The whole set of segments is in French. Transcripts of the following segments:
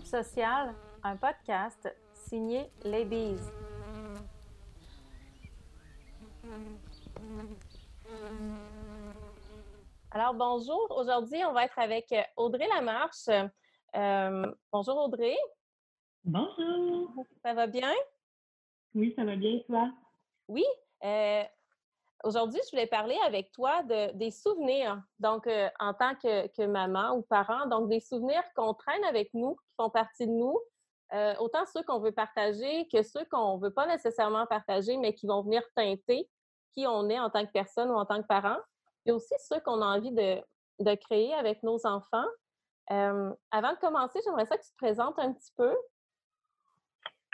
truc social, un podcast signé Lesbees. Alors, bonjour. Aujourd'hui, on va être avec Audrey Lamarche. Bonjour, Audrey. Bonjour. Ça va bien? Oui, ça va bien, toi? Oui. Aujourd'hui, je voulais parler avec toi des souvenirs, donc en tant que maman ou parent, donc des souvenirs qu'on traîne avec nous, qui font partie de nous, autant ceux qu'on veut partager que ceux qu'on ne veut pas nécessairement partager, mais qui vont venir teinter qui on est en tant que personne ou en tant que parent. Et aussi ceux qu'on a envie de créer avec nos enfants. Avant de commencer, j'aimerais ça que tu te présentes un petit peu.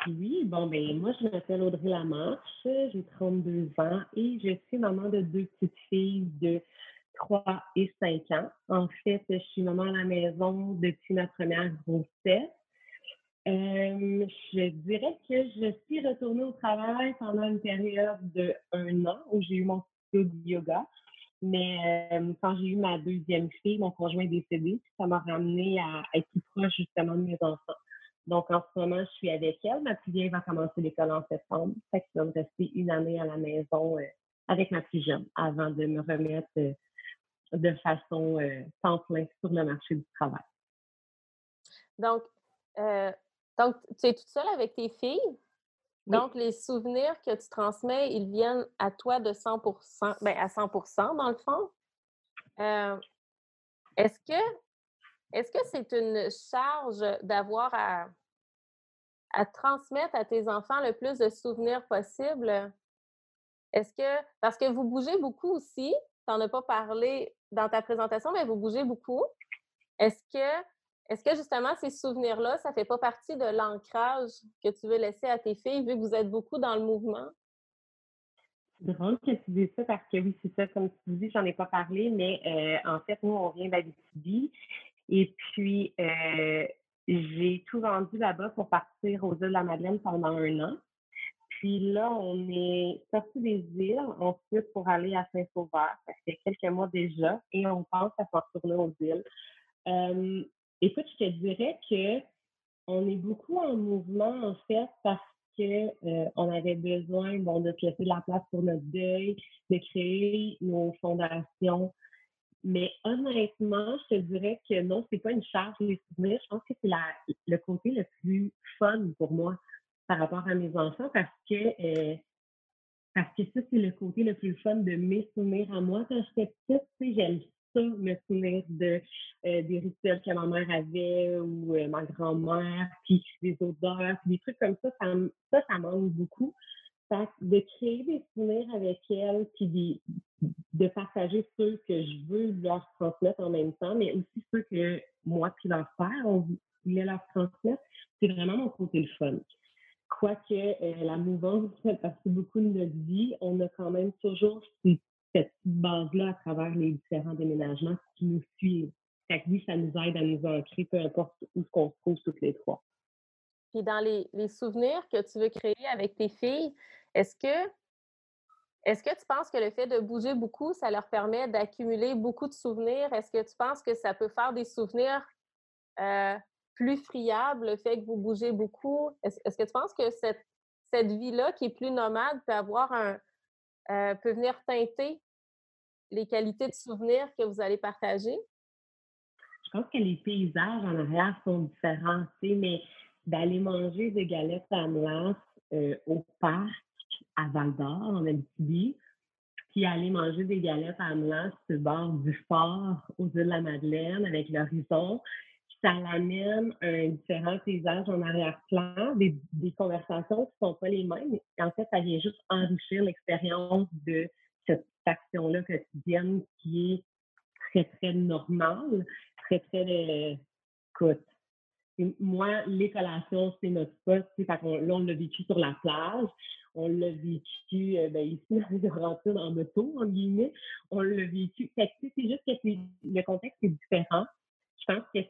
Oui, bon, bien, moi, je m'appelle Audrey Lamarche, j'ai 32 ans et je suis maman de deux petites filles de 3 et 5 ans. En fait, je suis maman à la maison depuis ma première grossesse. Je dirais que je suis retournée au travail pendant une période de 1 an où j'ai eu mon studio de yoga. Mais quand j'ai eu ma deuxième fille, mon conjoint est décédé, ça m'a ramenée à être plus proche justement de mes enfants. Donc, en ce moment, je suis avec elle. Ma plus vieille va commencer l'école en septembre. Ça fait qu'il va me rester 1 année à la maison avec ma plus jeune avant de me remettre de façon temps plein sur le marché du travail. Donc, tu es toute seule avec tes filles? Oui. Donc, les souvenirs que tu transmets, ils viennent à toi de 100%, bien à 100% dans le fond. Est-ce que c'est une charge d'avoir à transmettre à tes enfants le plus de souvenirs possible? Parce que vous bougez beaucoup aussi, tu n'en as pas parlé dans ta présentation, mais vous bougez beaucoup. Est-ce que justement ces souvenirs-là, ça ne fait pas partie de l'ancrage que tu veux laisser à tes filles, vu que vous êtes beaucoup dans le mouvement? C'est drôle que tu dises ça parce que oui, c'est ça, comme tu dis, j'en ai pas parlé, mais en fait, nous, on vient d'Abitibi et puis j'ai tout vendu là-bas pour partir aux Îles-de-la-Madeleine pendant 1 an. Puis là, on est sorti des îles ensuite pour aller à Saint-Sauveur, ça fait quelques mois déjà, et on pense à s'en retourner aux îles. Écoute, je te dirais qu'on est beaucoup en mouvement, en fait, parce qu'on avait besoin de laisser de la place pour notre deuil, de créer nos fondations. Mais honnêtement, je te dirais que non, c'est pas une charge les souvenirs. Je pense que c'est le côté le plus fun pour moi par rapport à mes enfants parce que ça, c'est le côté le plus fun de mes souvenirs à moi. Quand j'étais petite, tu sais, j'aime ça, me souvenir des rituels que ma mère avait ou ma grand-mère, puis des odeurs, puis des trucs comme ça, ça manque beaucoup. Fait que de créer des souvenirs avec elle, puis de partager ceux que je veux leur transmettre en même temps, mais aussi ceux que moi puis leur père, on voulait leur transmettre, c'est vraiment mon côté le fun. Quoique la mouvance, elle passe beaucoup de notre vie, on a quand même toujours cette petite base-là à travers les différents déménagements qui nous suivent. Fait que oui, ça nous aide à nous ancrer, peu importe où qu'on se trouve toutes les trois. Puis dans les souvenirs que tu veux créer avec tes filles, est-ce que tu penses que le fait de bouger beaucoup, ça leur permet d'accumuler beaucoup de souvenirs? Est-ce que tu penses que ça peut faire des souvenirs plus friables, le fait que vous bougez beaucoup? Est-ce que tu penses que cette vie-là qui est plus nomade peut avoir peut venir teinter les qualités de souvenirs que vous allez partager? Je pense que les paysages en arrière sont différents, tu sais, mais d'aller manger des galettes à Alex au parc à Val-d'Or, en Amity, puis aller manger des galettes à Alex sur le bord du Fort, aux Îles-de-la-Madeleine, avec l'horizon, ça l'amène un différent paysage en arrière-plan, des conversations qui ne sont pas les mêmes. En fait, ça vient juste enrichir l'expérience de cette action-là quotidienne qui est très, très normale, très, très... Écoute, moi, les collations, c'est notre poste. Là, on l'a vécu sur la plage, on l'a vécu ici, en moto, en guillemets, on l'a vécu. Fait que, c'est juste que le contexte est différent. Je pense que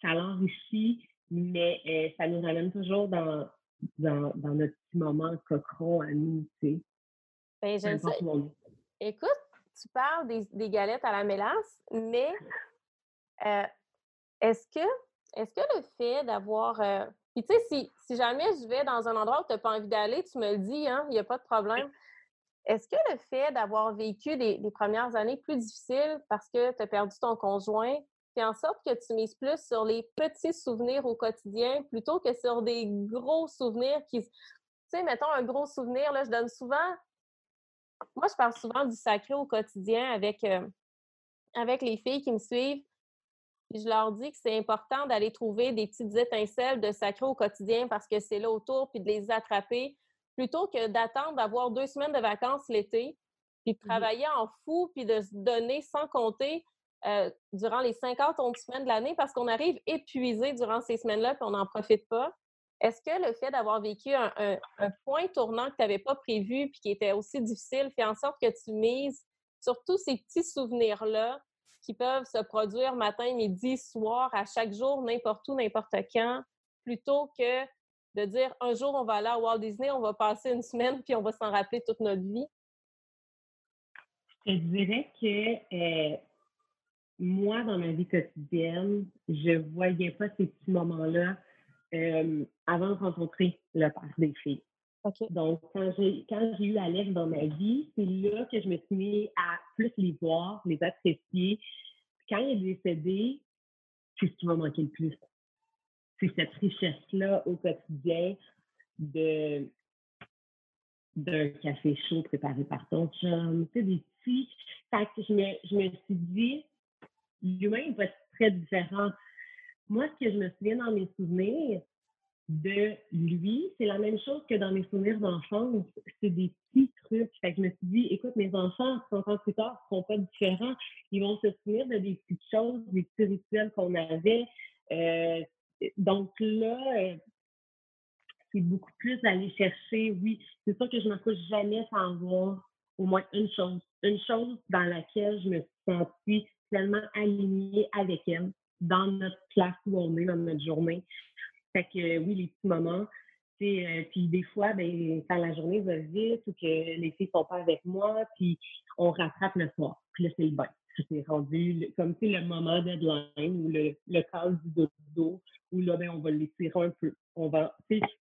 ça l'enrichit, mais ça nous ramène toujours dans notre petit moment cochon à nous, tu sais. Bien, j'aime ça. Écoute, tu parles des galettes à la mélasse, mais est-ce que Est-ce que le fait d'avoir... Puis tu sais, si jamais je vais dans un endroit où tu n'as pas envie d'aller, tu me le dis, hein, il n'y a pas de problème. Est-ce que le fait d'avoir vécu des premières années plus difficiles parce que tu as perdu ton conjoint fait en sorte que tu mises plus sur les petits souvenirs au quotidien plutôt que sur des gros souvenirs qui... Tu sais, mettons un gros souvenir, là, je donne souvent... Moi, je parle souvent du sacré au quotidien avec les filles qui me suivent. Je leur dis que c'est important d'aller trouver des petites étincelles de sacré au quotidien parce que c'est là autour, puis de les attraper, plutôt que d'attendre d'avoir 2 semaines de vacances l'été, puis de travailler en fou, puis de se donner sans compter durant les 50 autres semaines de l'année parce qu'on arrive épuisé durant ces semaines-là, puis on n'en profite pas. Est-ce que le fait d'avoir vécu un point tournant que tu n'avais pas prévu puis qui était aussi difficile fait en sorte que tu mises sur tous ces petits souvenirs-là qui peuvent se produire matin, midi, soir, à chaque jour, n'importe où, n'importe quand, plutôt que de dire un jour on va aller à Walt Disney, on va passer une semaine puis on va s'en rappeler toute notre vie? Je te dirais que moi, dans ma vie quotidienne, je voyais pas ces petits moments-là avant de rencontrer le père des filles. Okay. Donc, quand j'ai eu Alex dans ma vie, c'est là que je me suis mis à plus les voir, les apprécier. Quand il est décédé, c'est ce qui m'a manqué le plus. C'est cette richesse-là au quotidien d'un café chaud préparé par ton chum, tu sais, des petits. Fait que je me suis dit, l'humain va être très différent. Moi, ce que je me souviens dans mes souvenirs de lui, c'est la même chose que dans mes souvenirs d'enfance. C'est des petits trucs. Fait que je me suis dit, écoute, mes enfants, 30 ans plus tard, ne sont pas différents. Ils vont se souvenir de des petites choses, des petits rituels qu'on avait. Donc là, c'est beaucoup plus d'aller chercher. Oui, c'est sûr que je ne me couche jamais sans voir au moins une chose. Une chose dans laquelle je me suis sentie tellement alignée avec elle, dans notre place où on est, dans notre journée. Fait que oui, les petits moments. Puis des fois, ben, quand la journée va vite ou que les filles sont pas avec moi, puis on rattrape le soir. Puis là, c'est le bain. C'est rendu comme c'est le moment deadline ou le call du dodo où là, ben, on va l'étirer un peu. On va,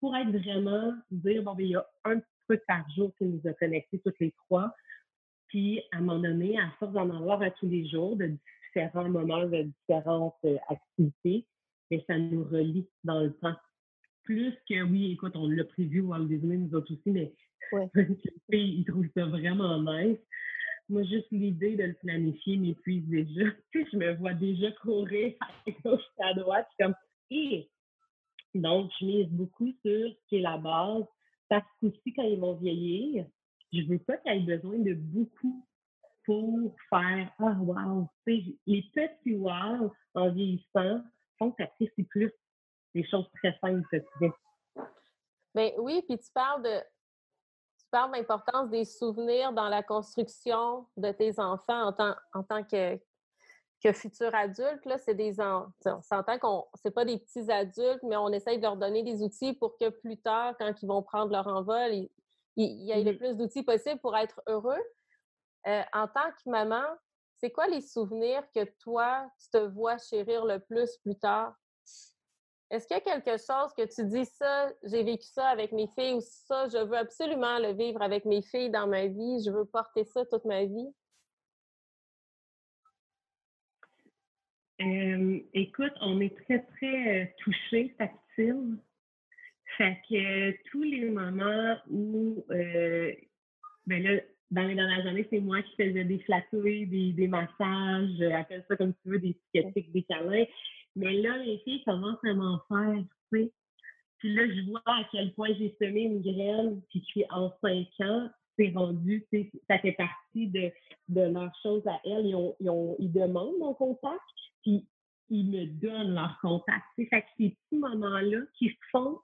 pour être vraiment, dire, bon, ben, il y a un petit truc par jour qui nous a connectés toutes les trois. Puis, à un moment donné, à force d'en avoir à tous les jours, de différents moments, de différentes activités, mais ça nous relie dans le temps. Plus que, oui, écoute, on l'a prévu, Walt Disney, nous autres aussi, mais ouais. Ils trouvent ça vraiment nice. Moi, juste l'idée de le planifier m'épuise déjà. Je me vois déjà courir à gauche et à droite. Je suis comme, hé! Donc, je mise beaucoup sur ce qui est la base, parce qu'aussi, quand ils vont vieillir, je ne veux pas qu'il y ait besoin de beaucoup pour faire « Ah, wow! » Les petits « wow » en vieillissant font que tu apprécies plus les choses très simples que tu fais. Bien oui, puis tu parles de l'importance des souvenirs dans la construction de tes enfants en tant que futur adulte. Là, c'est on s'entend que ce n'est pas des petits adultes, mais on essaye de leur donner des outils pour que plus tard, quand ils vont prendre leur envol, il y a le plus d'outils possible pour être heureux. En tant que maman, c'est quoi les souvenirs que toi, tu te vois chérir le plus tard? Est-ce qu'il y a quelque chose que tu dis, ça, j'ai vécu ça avec mes filles, ou ça, je veux absolument le vivre avec mes filles dans ma vie, je veux porter ça toute ma vie? Écoute, on est très, très touchés, tactiles. Fait que tous les moments où, ben là, dans les dernières années, c'est moi qui faisais des flatouilles, des massages, appelle ça comme tu veux, des psychiatriques, des câlins. Mais là, les filles commencent à m'en faire, tu sais. Puis là, je vois à quel point j'ai semé une graine, puis qu'en 5 ans, c'est rendu, tu sais, ça fait partie de leurs choses à elles. Ils demandent mon contact, puis ils me donnent leur contact. C'est fait que ces petits moments-là qui font...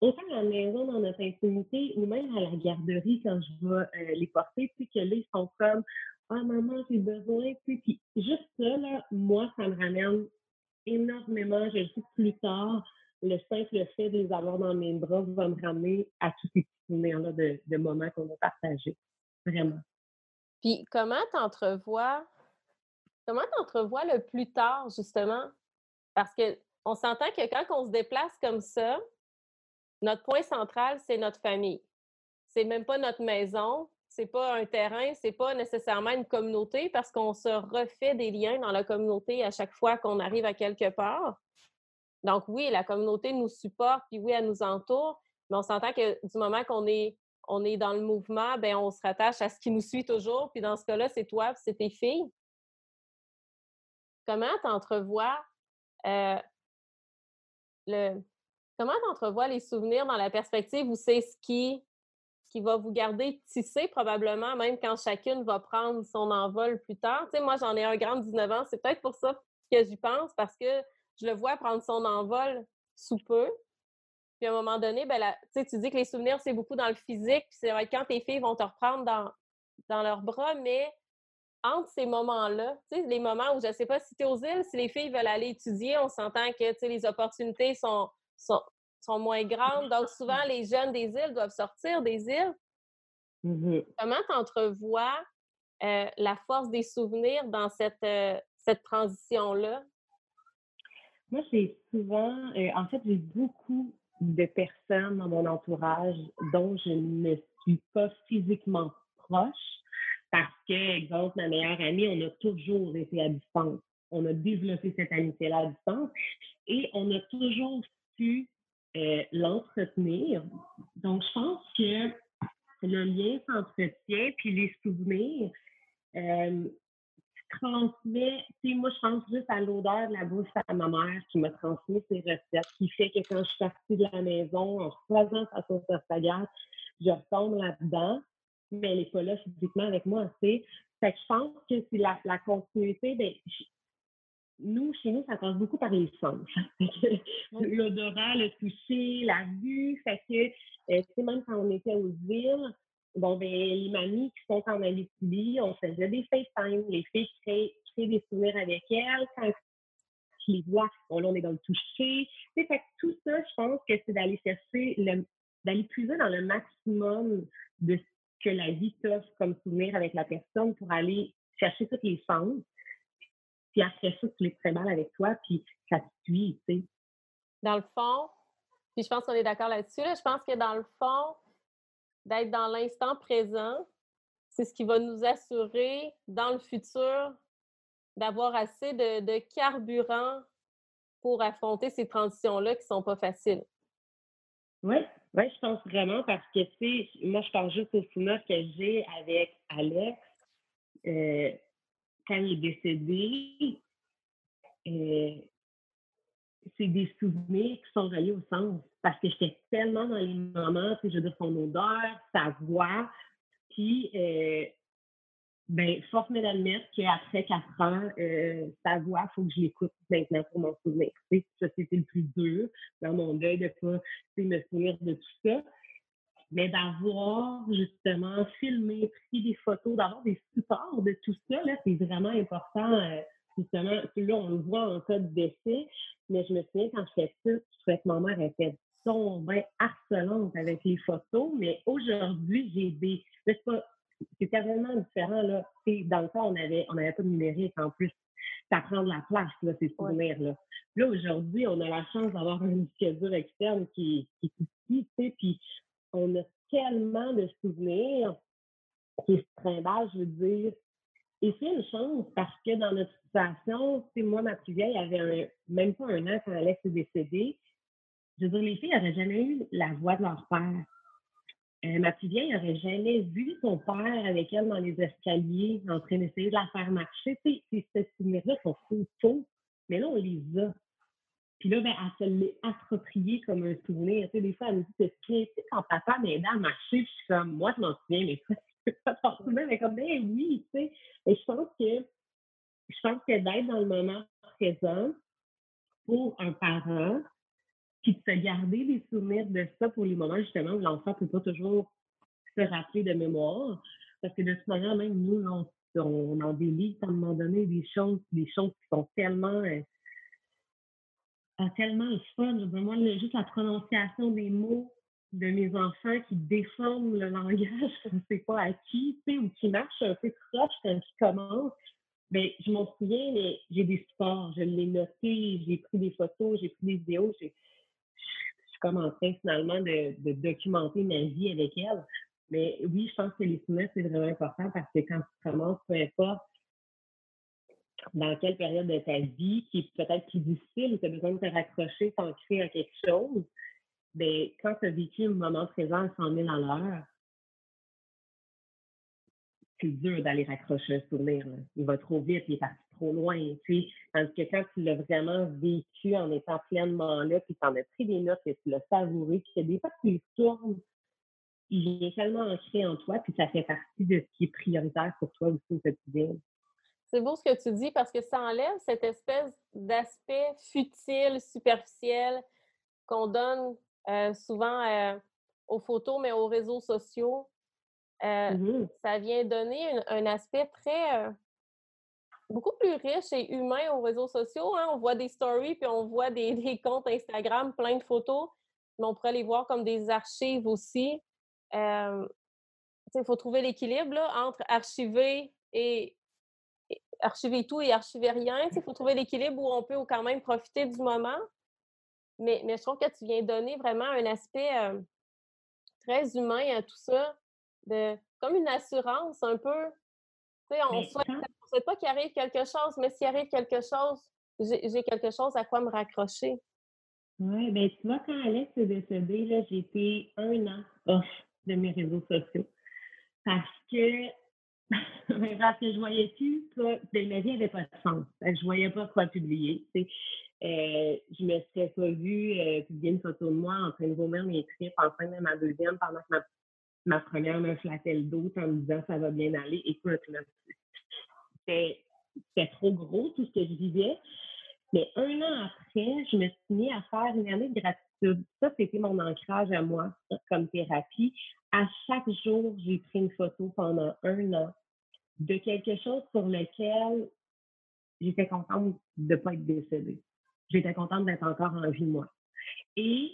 Autant à la maison, dans notre intimité, ou même à la garderie, quand je vais les porter, puis que là, ils sont comme « Ah, maman, j'ai besoin », puis juste ça, là, moi, ça me ramène énormément. Je sais que plus tard, le simple fait de les avoir dans mes bras va me ramener à tous ces petits souvenirs-là de moments qu'on a partagés. Vraiment. Puis comment t'entrevois le plus tard, justement? Parce que on s'entend que quand on se déplace comme ça, notre point central, c'est notre famille. C'est même pas notre maison, c'est pas un terrain, c'est pas nécessairement une communauté parce qu'on se refait des liens dans la communauté à chaque fois qu'on arrive à quelque part. Donc oui, la communauté nous supporte, puis oui, elle nous entoure, mais on s'entend que du moment qu'on est dans le mouvement, bien, on se rattache à ce qui nous suit toujours, puis dans ce cas-là, c'est toi, puis c'est tes filles. Comment t'entrevois les souvenirs dans la perspective où c'est ce qui va vous garder tissé probablement, même quand chacune va prendre son envol plus tard? Tu sais, moi, j'en ai un grand de 19 ans, c'est peut-être pour ça que j'y pense, parce que je le vois prendre son envol sous peu. Puis à un moment donné, tu dis que les souvenirs, c'est beaucoup dans le physique, puis c'est quand tes filles vont te reprendre dans leurs bras, mais entre ces moments-là, les moments où, je ne sais pas si tu es aux îles, si les filles veulent aller étudier, on s'entend que les opportunités sont moins grandes. Donc, souvent, les jeunes des îles doivent sortir des îles. Mm-hmm. Comment tu entrevois la force des souvenirs dans cette transition-là? Moi, j'ai beaucoup de personnes dans mon entourage dont je ne suis pas physiquement proche parce que, exemple, ma meilleure amie, on a toujours été à distance. On a développé cette amitié-là à distance et on a toujours pu l'entretenir. Donc, je pense que le lien s'entretient, puis les souvenirs transmet. Tu sais, moi, je pense juste à l'odeur de la bouffe à ma mère qui m'a transmis ses recettes, qui fait que quand je suis partie de la maison, en faisant sa sauce tortillade, je retombe là-dedans, mais elle n'est pas là physiquement avec moi, tu sais. Fait que je pense que c'est la continuité, chez nous, ça passe beaucoup par les sens. L'odorat, le toucher, la vue, fait que, tu sais, même quand on était aux îles, bon, ben les mamies qui sont en Abitibi, on faisait des FaceTime, les filles créaient des souvenirs avec elles, quand je les vois, on est dans le toucher. Tu sais, fait que tout ça, je pense que c'est d'aller chercher, d'aller puiser dans le maximum de ce que la vie t'offre comme souvenir avec la personne pour aller chercher tous les sens. Puis après ça, tu les prends mal avec toi, puis ça te suit, tu sais. Dans le fond, puis je pense qu'on est d'accord là-dessus, là, je pense que dans le fond, d'être dans l'instant présent, c'est ce qui va nous assurer, dans le futur, d'avoir assez de carburant pour affronter ces transitions-là qui sont pas faciles. Oui, je pense vraiment parce que, tu sais, moi, je pense juste au souvenir que j'ai avec Alex. Quand il est décédé, c'est des souvenirs qui sont reliés au sens. Parce que j'étais tellement dans les moments, tu sais, je veux dire, son odeur, sa voix. Puis, force m'est d'admettre qu'après 4 ans, sa voix, il faut que je l'écoute maintenant pour m'en souvenir. Tu sais, ça, c'était le plus dur dans mon deuil de ne pas me souvenir de tout ça. Mais d'avoir, justement, filmé, pris des photos, d'avoir des supports de tout ça, là, c'est vraiment important. Justement, là, on le voit en cas de décès, mais je me souviens, quand je fais ça, je trouvais que ma mère était tombée harcelante avec les photos, mais aujourd'hui, c'est tellement différent, là. T'sais, dans le temps, on n'avait pas de numérique, en plus. Ça prend de la place, là, ces souvenirs-là. Là, aujourd'hui, on a la chance d'avoir un disque dur externe qui est ici, tu sais, puis on a tellement de souvenirs qui se trimballent, je veux dire. Et c'est une chance parce que dans notre situation, tu sais, moi, ma plus vieille avait même pas 1 an quand Alex est décédée. Je veux dire, les filles n'auraient jamais eu la voix de leur père. Ma plus vieille n'aurait jamais vu son père avec elle dans les escaliers en train d'essayer de la faire marcher. Tu sais, ces souvenirs-là sont faux. Mais là, on les a. Puis là, ben, elle se l'est appropriée comme un souvenir. Tu sais, des fois, elle me dit, tu sais, quand papa m'aidait à marcher, puis je suis comme, moi, je m'en souviens, mais ça, je peux pas t'en souvenir. Mais comme, ben oui, tu sais. Et je pense que d'être dans le moment présent pour un parent, puis de se garder des souvenirs de ça pour les moments, justement, où l'enfant ne peut pas toujours se rappeler de mémoire. Parce que de toute manière, même nous, on en délite à un moment donné des choses qui sont tellement... tellement le fun. Moi, juste la prononciation des mots de mes enfants qui déforment le langage, je ne sais pas à qui, tu sais, ou qui marchent un peu croche quand ils commencent. Bien, je m'en souviens, mais j'ai des supports. Je l'ai noté, j'ai pris des photos, j'ai pris des vidéos. Je commençais finalement de documenter ma vie avec elle. Mais oui, je pense que les souvenirs, c'est vraiment important parce que quand tu commences, peu importe dans quelle période de ta vie qui est peut-être plus difficile ou tu as besoin de te raccrocher, t'ancrer à quelque chose, bien, quand tu as vécu le moment présent à 100 000 à l'heure, c'est dur d'aller raccrocher un sourire. Là. Il va trop vite, il est parti trop loin. Puis, parce que quand tu l'as vraiment vécu en étant pleinement là, puis tu en as pris des notes, que tu l'as savouré, puis qu'il y a des fois que tu tournes, il vient tellement ancré en toi, puis ça fait partie de ce qui est prioritaire pour toi aussi au quotidien. C'est beau ce que tu dis, parce que ça enlève cette espèce d'aspect futile, superficiel, qu'on donne souvent aux photos, mais aux réseaux sociaux. Ça vient donner un aspect très beaucoup plus riche et humain aux réseaux sociaux. Hein? On voit des stories, puis on voit des comptes Instagram, plein de photos, mais on pourrait les voir comme des archives aussi. Il faut trouver l'équilibre là, entre archiver et archiver tout et archiver rien. Il faut trouver l'équilibre où on peut quand même profiter du moment. Mais je trouve que tu viens donner vraiment un aspect très humain à tout ça. Comme une assurance un peu. On ne souhaite pas qu'il arrive quelque chose, mais s'il arrive quelque chose, j'ai quelque chose à quoi me raccrocher. Oui, bien, tu vois, quand Alex est décédée, là, j'ai été 1 an off de mes réseaux sociaux parce que, je voyais plus quoi, ma vie n'avait pas de sens. Je voyais pas quoi publier. Je me serais pas vue publier une photo de moi en train de vomir mes tripes, en train de ma deuxième pendant que ma première me flattait le dos en me disant « ça va bien aller ». Écoute, c'était trop gros tout ce que je vivais. Mais 1 an après, je me suis mis à faire une année de gratitude. Ça, c'était mon ancrage à moi comme thérapie. À chaque jour, j'ai pris une photo pendant 1 an de quelque chose sur lequel j'étais contente de ne pas être décédée. J'étais contente d'être encore en vie, moi. Et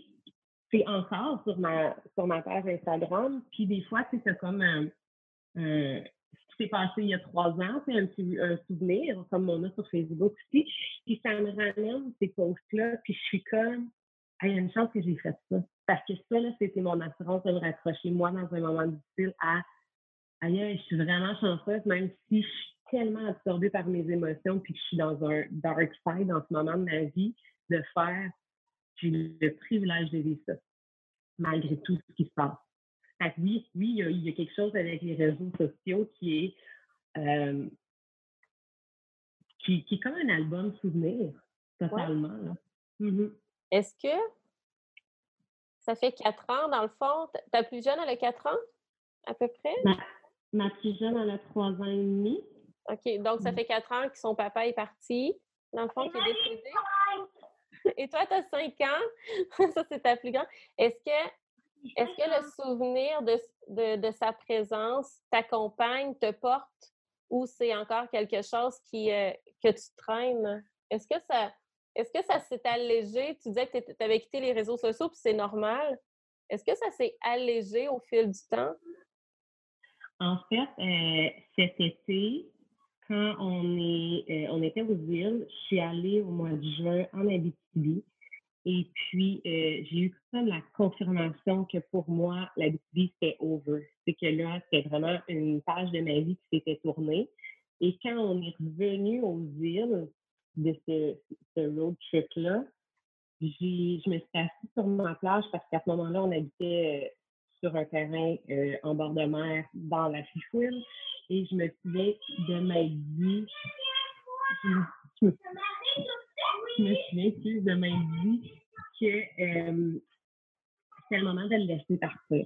c'est encore sur ma page Instagram. Puis des fois, c'est comme ce qui s'est passé il y a 3 ans, c'est un souvenir, comme on a sur Facebook aussi. Puis ça me ramène ces posts-là. Puis je suis comme, il y a une chance que j'ai fait ça. Parce que ça, là, c'était mon assurance de me raccrocher, moi, dans un moment difficile, je suis vraiment chanceuse, même si je suis tellement absorbée par mes émotions, puis que je suis dans un dark side en ce moment de ma vie, de faire. J'ai le privilège de vivre ça, malgré tout ce qui se passe. Fait que oui, il y a quelque chose avec les réseaux sociaux qui est comme un album souvenir, totalement. Ouais. Là. Mm-hmm. Est-ce que ça fait 4 ans, dans le fond? Ta plus jeune, elle a 4 ans, à peu près? Ma plus jeune, elle a 3 ans et demi. OK, donc ça fait 4 ans que son papa est parti, dans le fond, qui est décédé. Et toi, tu as 5 ans. Ça, c'est ta plus grande. Est-ce que le souvenir de sa présence t'accompagne, te porte, ou c'est encore quelque chose que tu traînes? Est-ce que ça s'est allégé? Tu disais que tu avais quitté les réseaux sociaux, puis c'est normal. Est-ce que ça s'est allégé au fil du temps? En fait, cet été, quand on était aux îles, je suis allée au mois de juin en Abitibi et puis j'ai eu comme la confirmation que pour moi, l'Abitibi, c'était over. C'est que là, c'était vraiment une page de ma vie qui s'était tournée. Et quand on est revenu aux îles de ce road trip-là, je me suis assise sur ma plage parce qu'à ce moment-là, on habitait sur un terrain en bord de mer dans la Fichuil. Et je me souviens de ma vie. Je me souviens plus de ma vie que c'était le moment de le laisser partir.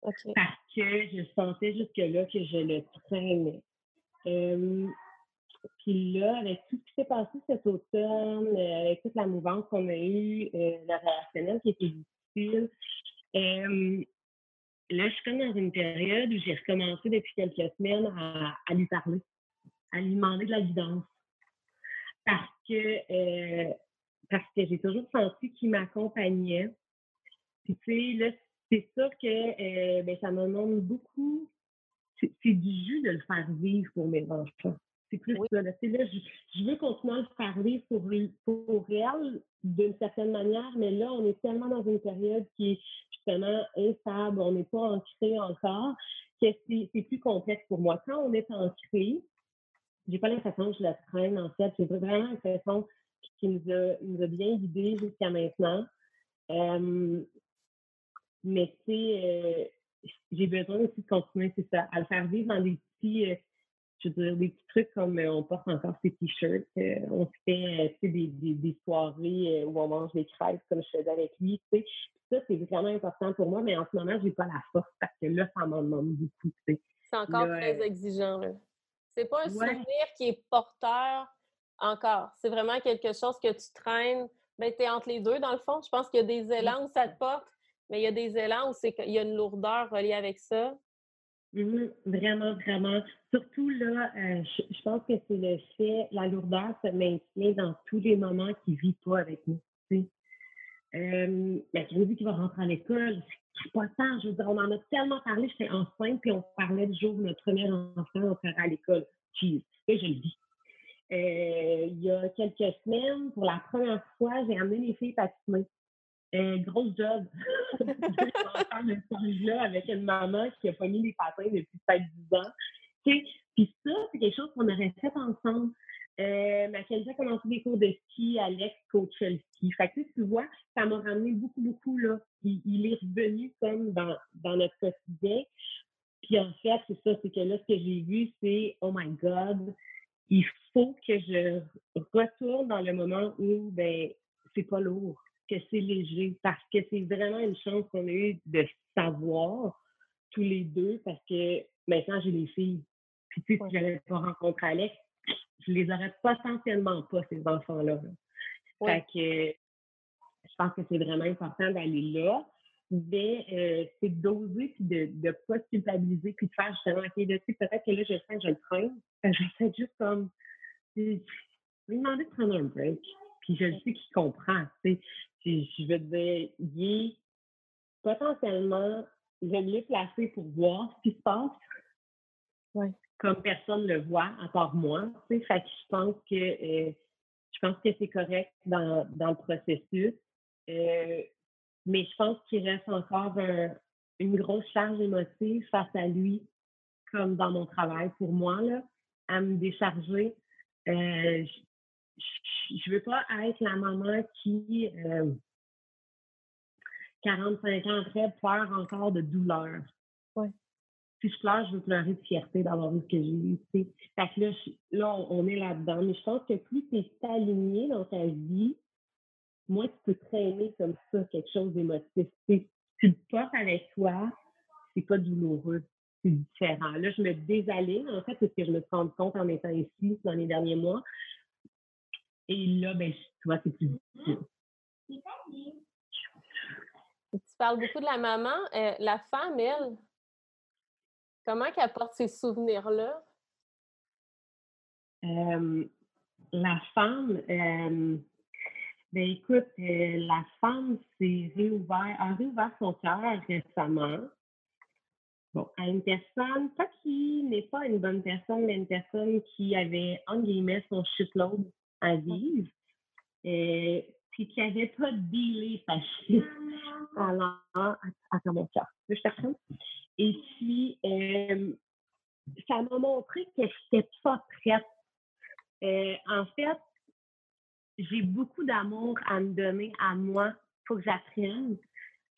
Okay. Parce que je sentais jusque-là que je le traînais. Puis là, avec tout ce qui s'est passé cet automne, avec toute la mouvance qu'on a eue, le relationnel qui était difficile, là, je suis comme dans une période où j'ai recommencé depuis quelques semaines à lui parler, à lui demander de la guidance. Parce que j'ai toujours senti qu'il m'accompagnait. Puis, tu sais, là, c'est sûr que ça me demande beaucoup. C'est du jus de le faire vivre pour mes enfants. C'est plus oui. ça. Là, je veux continuer à le parler pour elle d'une certaine manière, mais là, on est tellement dans une période qui est justement instable, on n'est pas ancré encore, que c'est plus complexe pour moi. Quand on est ancré, j'ai pas l'impression que je la traîne, en fait. J'ai vraiment l'impression qu'il nous a bien guidés jusqu'à maintenant. Mais tu sais, j'ai besoin aussi de continuer, c'est ça, à le faire vivre dans des petits, je veux dire, des petits trucs comme on porte encore ses t-shirts, on fait des soirées où on mange des crêpes comme je faisais avec lui, tu sais. Ça, c'est vraiment important pour moi, mais en ce moment, j'ai pas la force parce que là, ça m'en demande beaucoup, tu sais. C'est encore là, très exigeant, là. C'est pas un souvenir ouais. qui est porteur encore. C'est vraiment quelque chose que tu traînes. Ben, t'es entre les deux, dans le fond. Je pense qu'il y a des élans où ça te porte, mais il y a des élans où il y a une lourdeur reliée avec ça. Mmh, vraiment, vraiment. Surtout, là, je pense que c'est le fait, la lourdeur se maintient dans tous les moments qu'il ne vit pas avec nous. La crédit qui va rentrer à l'école, c'est pas tant. Je veux dire, on en a tellement parlé, j'étais enceinte, puis on parlait du jour où notre premier enfant rentrait à l'école. Jeez, et je le dis. Il y a quelques semaines, pour la première fois, j'ai amené les filles patiner. Gros job. J'entends le songe-là avec une maman qui n'a pas mis les patins depuis peut-être 10 ans. Puis ça, c'est quelque chose qu'on aurait fait ensemble. Mackenzie a commencé des cours de ski, Alex coach le ski. Fait que tu vois, ça m'a ramené beaucoup, beaucoup là. Il est revenu comme dans notre quotidien. Puis en fait, c'est ça, c'est que là, ce que j'ai vu, c'est « Oh my God! » Il faut que je retourne dans le moment où, ben, c'est pas lourd, que c'est léger, parce que c'est vraiment une chance qu'on a eue de savoir tous les deux, parce que maintenant, j'ai les filles. Puis, tu sais, si j'avais pas rencontré Alex, je les aurais potentiellement pas, ces enfants-là. Ouais. Fait que je pense que c'est vraiment important d'aller là, mais c'est d'oser, puis de ne pas culpabiliser, puis de faire justement, OK, de tu peut-être que là, je sens que je le traîne. J'essaie juste comme, je lui demander de prendre un break. Puis je le sais qu'il comprend, tu sais. Puis je veux dire, il est potentiellement le mieux placé pour voir ce qui se passe. Oui. Comme personne ne le voit, à part moi, tu sais. Fait que je pense que c'est correct dans le processus. Mais je pense qu'il reste encore une grosse charge émotive face à lui, comme dans mon travail pour moi, là. À me décharger. Je veux pas être la maman qui, 45 ans après, pleure encore de douleur. Ouais. Si je pleure, je veux pleurer de fierté d'avoir vu ce que j'ai eu. Fait que là, on est là-dedans. Mais je pense que plus tu es aligné dans ta vie, moins tu peux traîner comme ça quelque chose d'émotif. Tu le portes avec toi, c'est pas douloureux. C'est différent. Là, je me désaligne, en fait, parce que je me rends compte en étant ici dans les derniers mois. Et là, ben, tu vois, c'est plus difficile. Tu parles beaucoup de la maman. La femme, elle, comment qu'elle porte ces souvenirs-là? La femme, ben écoute, la femme a réouvert son cœur récemment. Bon, à une personne, pas qui n'est pas une bonne personne, mais une personne qui avait, entre guillemets, son shitload à vivre, puis qui n'avait pas dealé sa shit à mon cœur. Je t'apprends. Et puis, ça m'a montré que je n'étais pas prête. En fait, j'ai beaucoup d'amour à me donner à moi pour que j'apprenne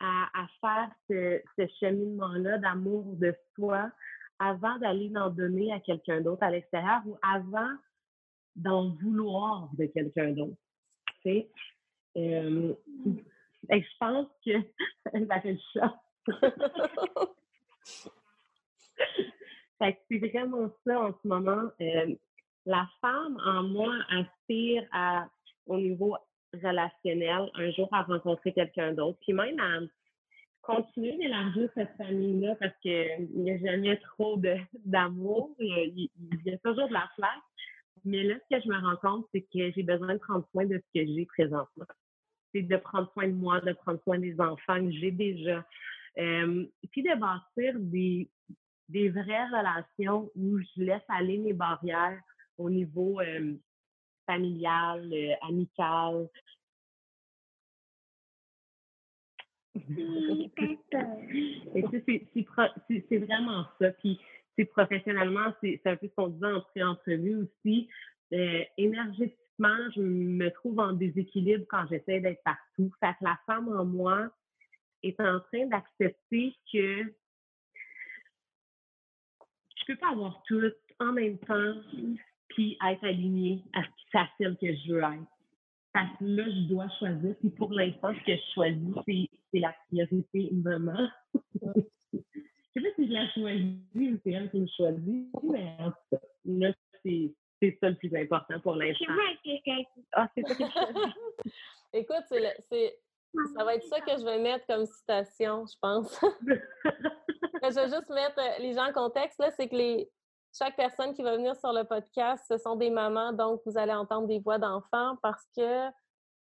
à faire ce cheminement-là d'amour de soi avant d'aller en donner à quelqu'un d'autre à l'extérieur ou avant d'en vouloir de quelqu'un d'autre. Tu sais? Je pense que ça fait le choc. Fait que c'est vraiment ça en ce moment. La femme en moi aspire au niveau relationnel, un jour à rencontrer quelqu'un d'autre, puis même à continuer d'élargir cette famille-là parce qu'il n'y a jamais trop d'amour, il y a toujours de la place, mais là, ce que je me rends compte, c'est que j'ai besoin de prendre soin de ce que j'ai présentement. C'est de prendre soin de moi, de prendre soin des enfants que j'ai déjà, puis de bâtir des vraies relations où je laisse aller mes barrières, au niveau familial, amical. C'est vraiment ça. Puis c'est professionnellement, c'est un peu ce qu'on disait en pré-entrevue aussi. Énergétiquement, je me trouve en déséquilibre quand j'essaie d'être partout. Fait que la femme en moi est en train d'accepter que je peux pas avoir tout en même temps puis être alignée à celle que je veux être. Parce que là, je dois choisir. Puis pour l'instant, ce que je choisis, c'est la priorité maman. Je sais pas si je la choisis ou c'est elle qui me choisit, mais en tout cas, là, c'est ça le plus important pour l'instant. C'est ça que je choisis. Écoute, ça va être ça que je vais mettre comme citation, je pense. Je vais juste mettre les gens en contexte. Là, c'est que chaque personne qui va venir sur le podcast, ce sont des mamans, donc vous allez entendre des voix d'enfants parce que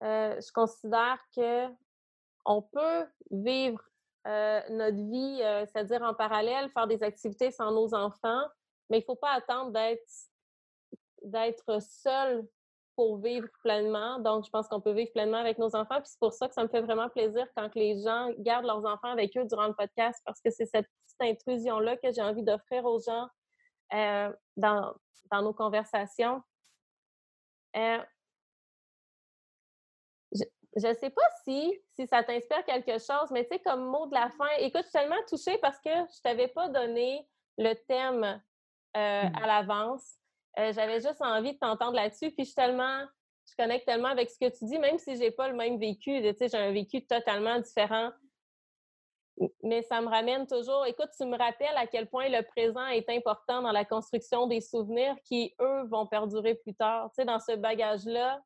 je considère que on peut vivre notre vie, c'est-à-dire en parallèle, faire des activités sans nos enfants, mais il ne faut pas attendre d'être seul pour vivre pleinement. Donc, je pense qu'on peut vivre pleinement avec nos enfants. Puis c'est pour ça que ça me fait vraiment plaisir quand les gens gardent leurs enfants avec eux durant le podcast, parce que c'est cette petite intrusion-là que j'ai envie d'offrir aux gens dans nos conversations. Je ne sais pas si ça t'inspire quelque chose, mais tu sais, comme mot de la fin, écoute, je suis tellement touchée parce que je ne t'avais pas donné le thème à l'avance. J'avais juste envie de t'entendre là-dessus, puis je connecte tellement avec ce que tu dis, même si je n'ai pas le même vécu, tu sais, j'ai un vécu totalement différent. Mais ça me ramène toujours... Écoute, tu me rappelles à quel point le présent est important dans la construction des souvenirs qui, eux, vont perdurer plus tard. Tu sais, dans ce bagage-là,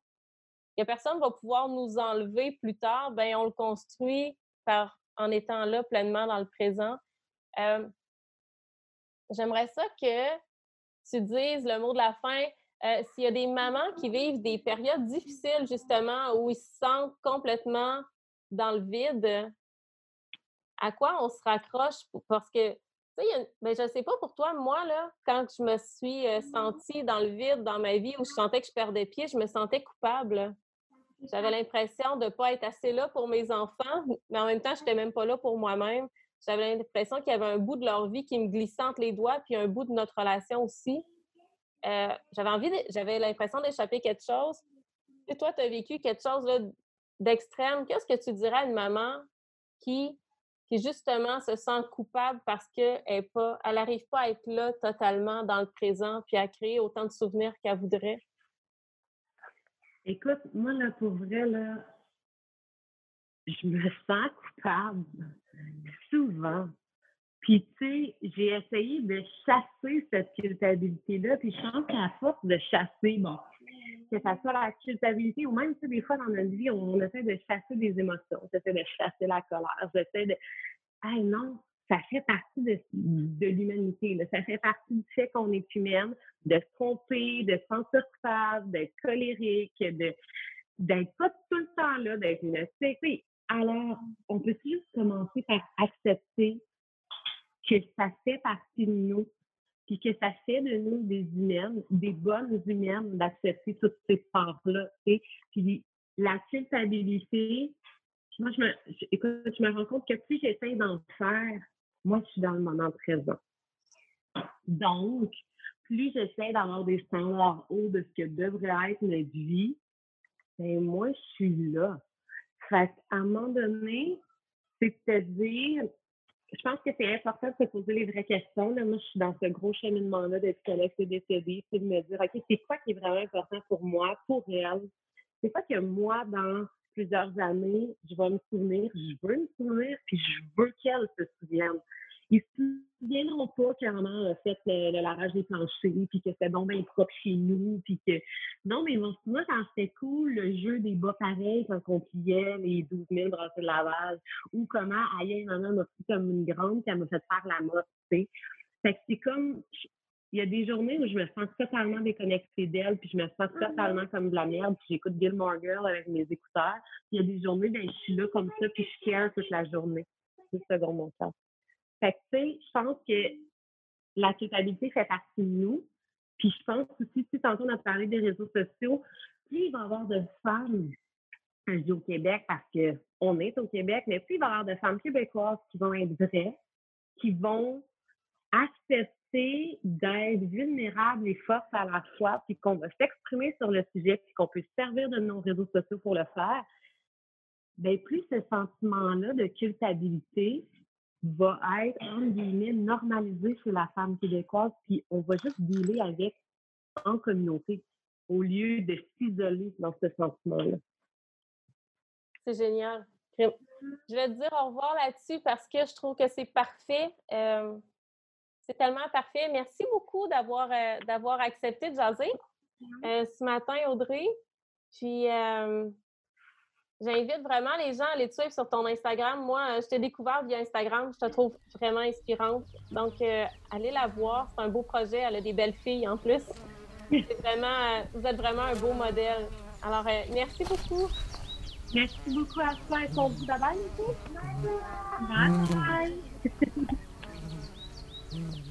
que personne va pouvoir nous enlever plus tard, bien, on le construit en étant là pleinement dans le présent. J'aimerais ça que tu dises le mot de la fin. S'il y a des mamans qui vivent des périodes difficiles, justement, où ils se sentent complètement dans le vide, à quoi on se raccroche? Parce que, tu sais, ben, je ne sais pas pour toi, moi, là, quand je me suis sentie dans le vide dans ma vie, où je sentais que je perdais pied, je me sentais coupable. J'avais l'impression de ne pas être assez là pour mes enfants, mais en même temps, je n'étais même pas là pour moi-même. J'avais l'impression qu'il y avait un bout de leur vie qui me glissait entre les doigts, puis un bout de notre relation aussi. J'avais l'impression d'échapper quelque chose. Et toi, tu as vécu quelque chose là, d'extrême. Qu'est-ce que tu dirais à une maman qui justement se sent coupable parce qu'elle n'arrive pas à être là totalement dans le présent puis à créer autant de souvenirs qu'elle voudrait? Écoute, moi, là, pour vrai, là, je me sens coupable souvent. Puis, tu sais, j'ai essayé de chasser cette culpabilité-là, puis je pense qu'à force de chasser, bon, que ça soit la culpabilité, ou même, tu sais, des fois, dans notre vie, on essaie de chasser des émotions, j'essaie de chasser la colère, j'essaie de... Ah non, ça fait partie de l'humanité, là. Ça fait partie du fait qu'on est humaine, de se tromper, de se sentir coupable, d'être colérique, d'être pas tout le temps là, d'être une... Tu sais, alors, on peut juste commencer par accepter que ça fait partie de nous, puis que ça fait de nous des humaines, des bonnes humaines, d'accepter toutes ces parts-là. Et puis la culpabilité, moi, je me rends compte que plus j'essaie d'en faire, moi, je suis dans le moment présent. Donc, plus j'essaie d'avoir des standards hauts de ce que devrait être notre vie, bien, moi, je suis là. Fait qu'à un moment donné, c'est-à-dire... Je pense que c'est important de se poser les vraies questions. Là, moi, je suis dans ce gros cheminement-là de ce qu'Alex est décédé, c'est de me dire, OK, c'est quoi qui est vraiment important pour moi, pour elle? C'est quoi que moi, dans plusieurs années, je vais me souvenir, je veux me souvenir, puis je veux qu'elle se souvienne. Ils ne se souviendront pas quand on a fait le lavage des planchers, puis que c'était bon, bien propre chez nous, puis que... Non, mais moi, quand c'était cool, le jeu des bas pareils, quand on pliait les 12 000 brassées de lavage, ou comment, aïe, maman m'a pris comme une grande, puis elle m'a fait faire la mode, tu sais. Fait que c'est comme... Il y a des journées où je me sens totalement déconnectée d'elle, puis je me sens totalement comme de la merde, puis j'écoute Gilmore Girl avec mes écouteurs. Il y a des journées, ben je suis là comme ça, puis je care toute la journée. Juste selon mon temps. Fait que, tu sais, je pense que la culpabilité fait partie de nous, Puis je pense aussi, tantôt on a parlé des réseaux sociaux, plus il va y avoir de femmes, je dis au Québec parce qu'on est au Québec, mais plus il va y avoir de femmes québécoises qui vont être vraies, qui vont accepter d'être vulnérables et fortes à la fois, puis qu'on va s'exprimer sur le sujet, puis qu'on peut se servir de nos réseaux sociaux pour le faire, bien plus ce sentiment-là de culpabilité va être, entre guillemets, normalisé chez la femme québécoise, puis on va juste dealer avec en communauté au lieu de s'isoler dans ce sentiment-là. C'est génial. Je vais te dire au revoir là-dessus parce que je trouve que c'est parfait. C'est tellement parfait. Merci beaucoup d'avoir accepté de jaser ce matin, Audrey. Puis, j'invite vraiment les gens à aller te suivre sur ton Instagram. Moi, je t'ai découvert via Instagram. Je te trouve vraiment inspirante. Donc, allez la voir. C'est un beau projet. Elle a des belles filles en plus. C'est vraiment, vous êtes vraiment un beau modèle. Alors, merci beaucoup. Merci beaucoup à toi et ton bout d'avant, Bye bye!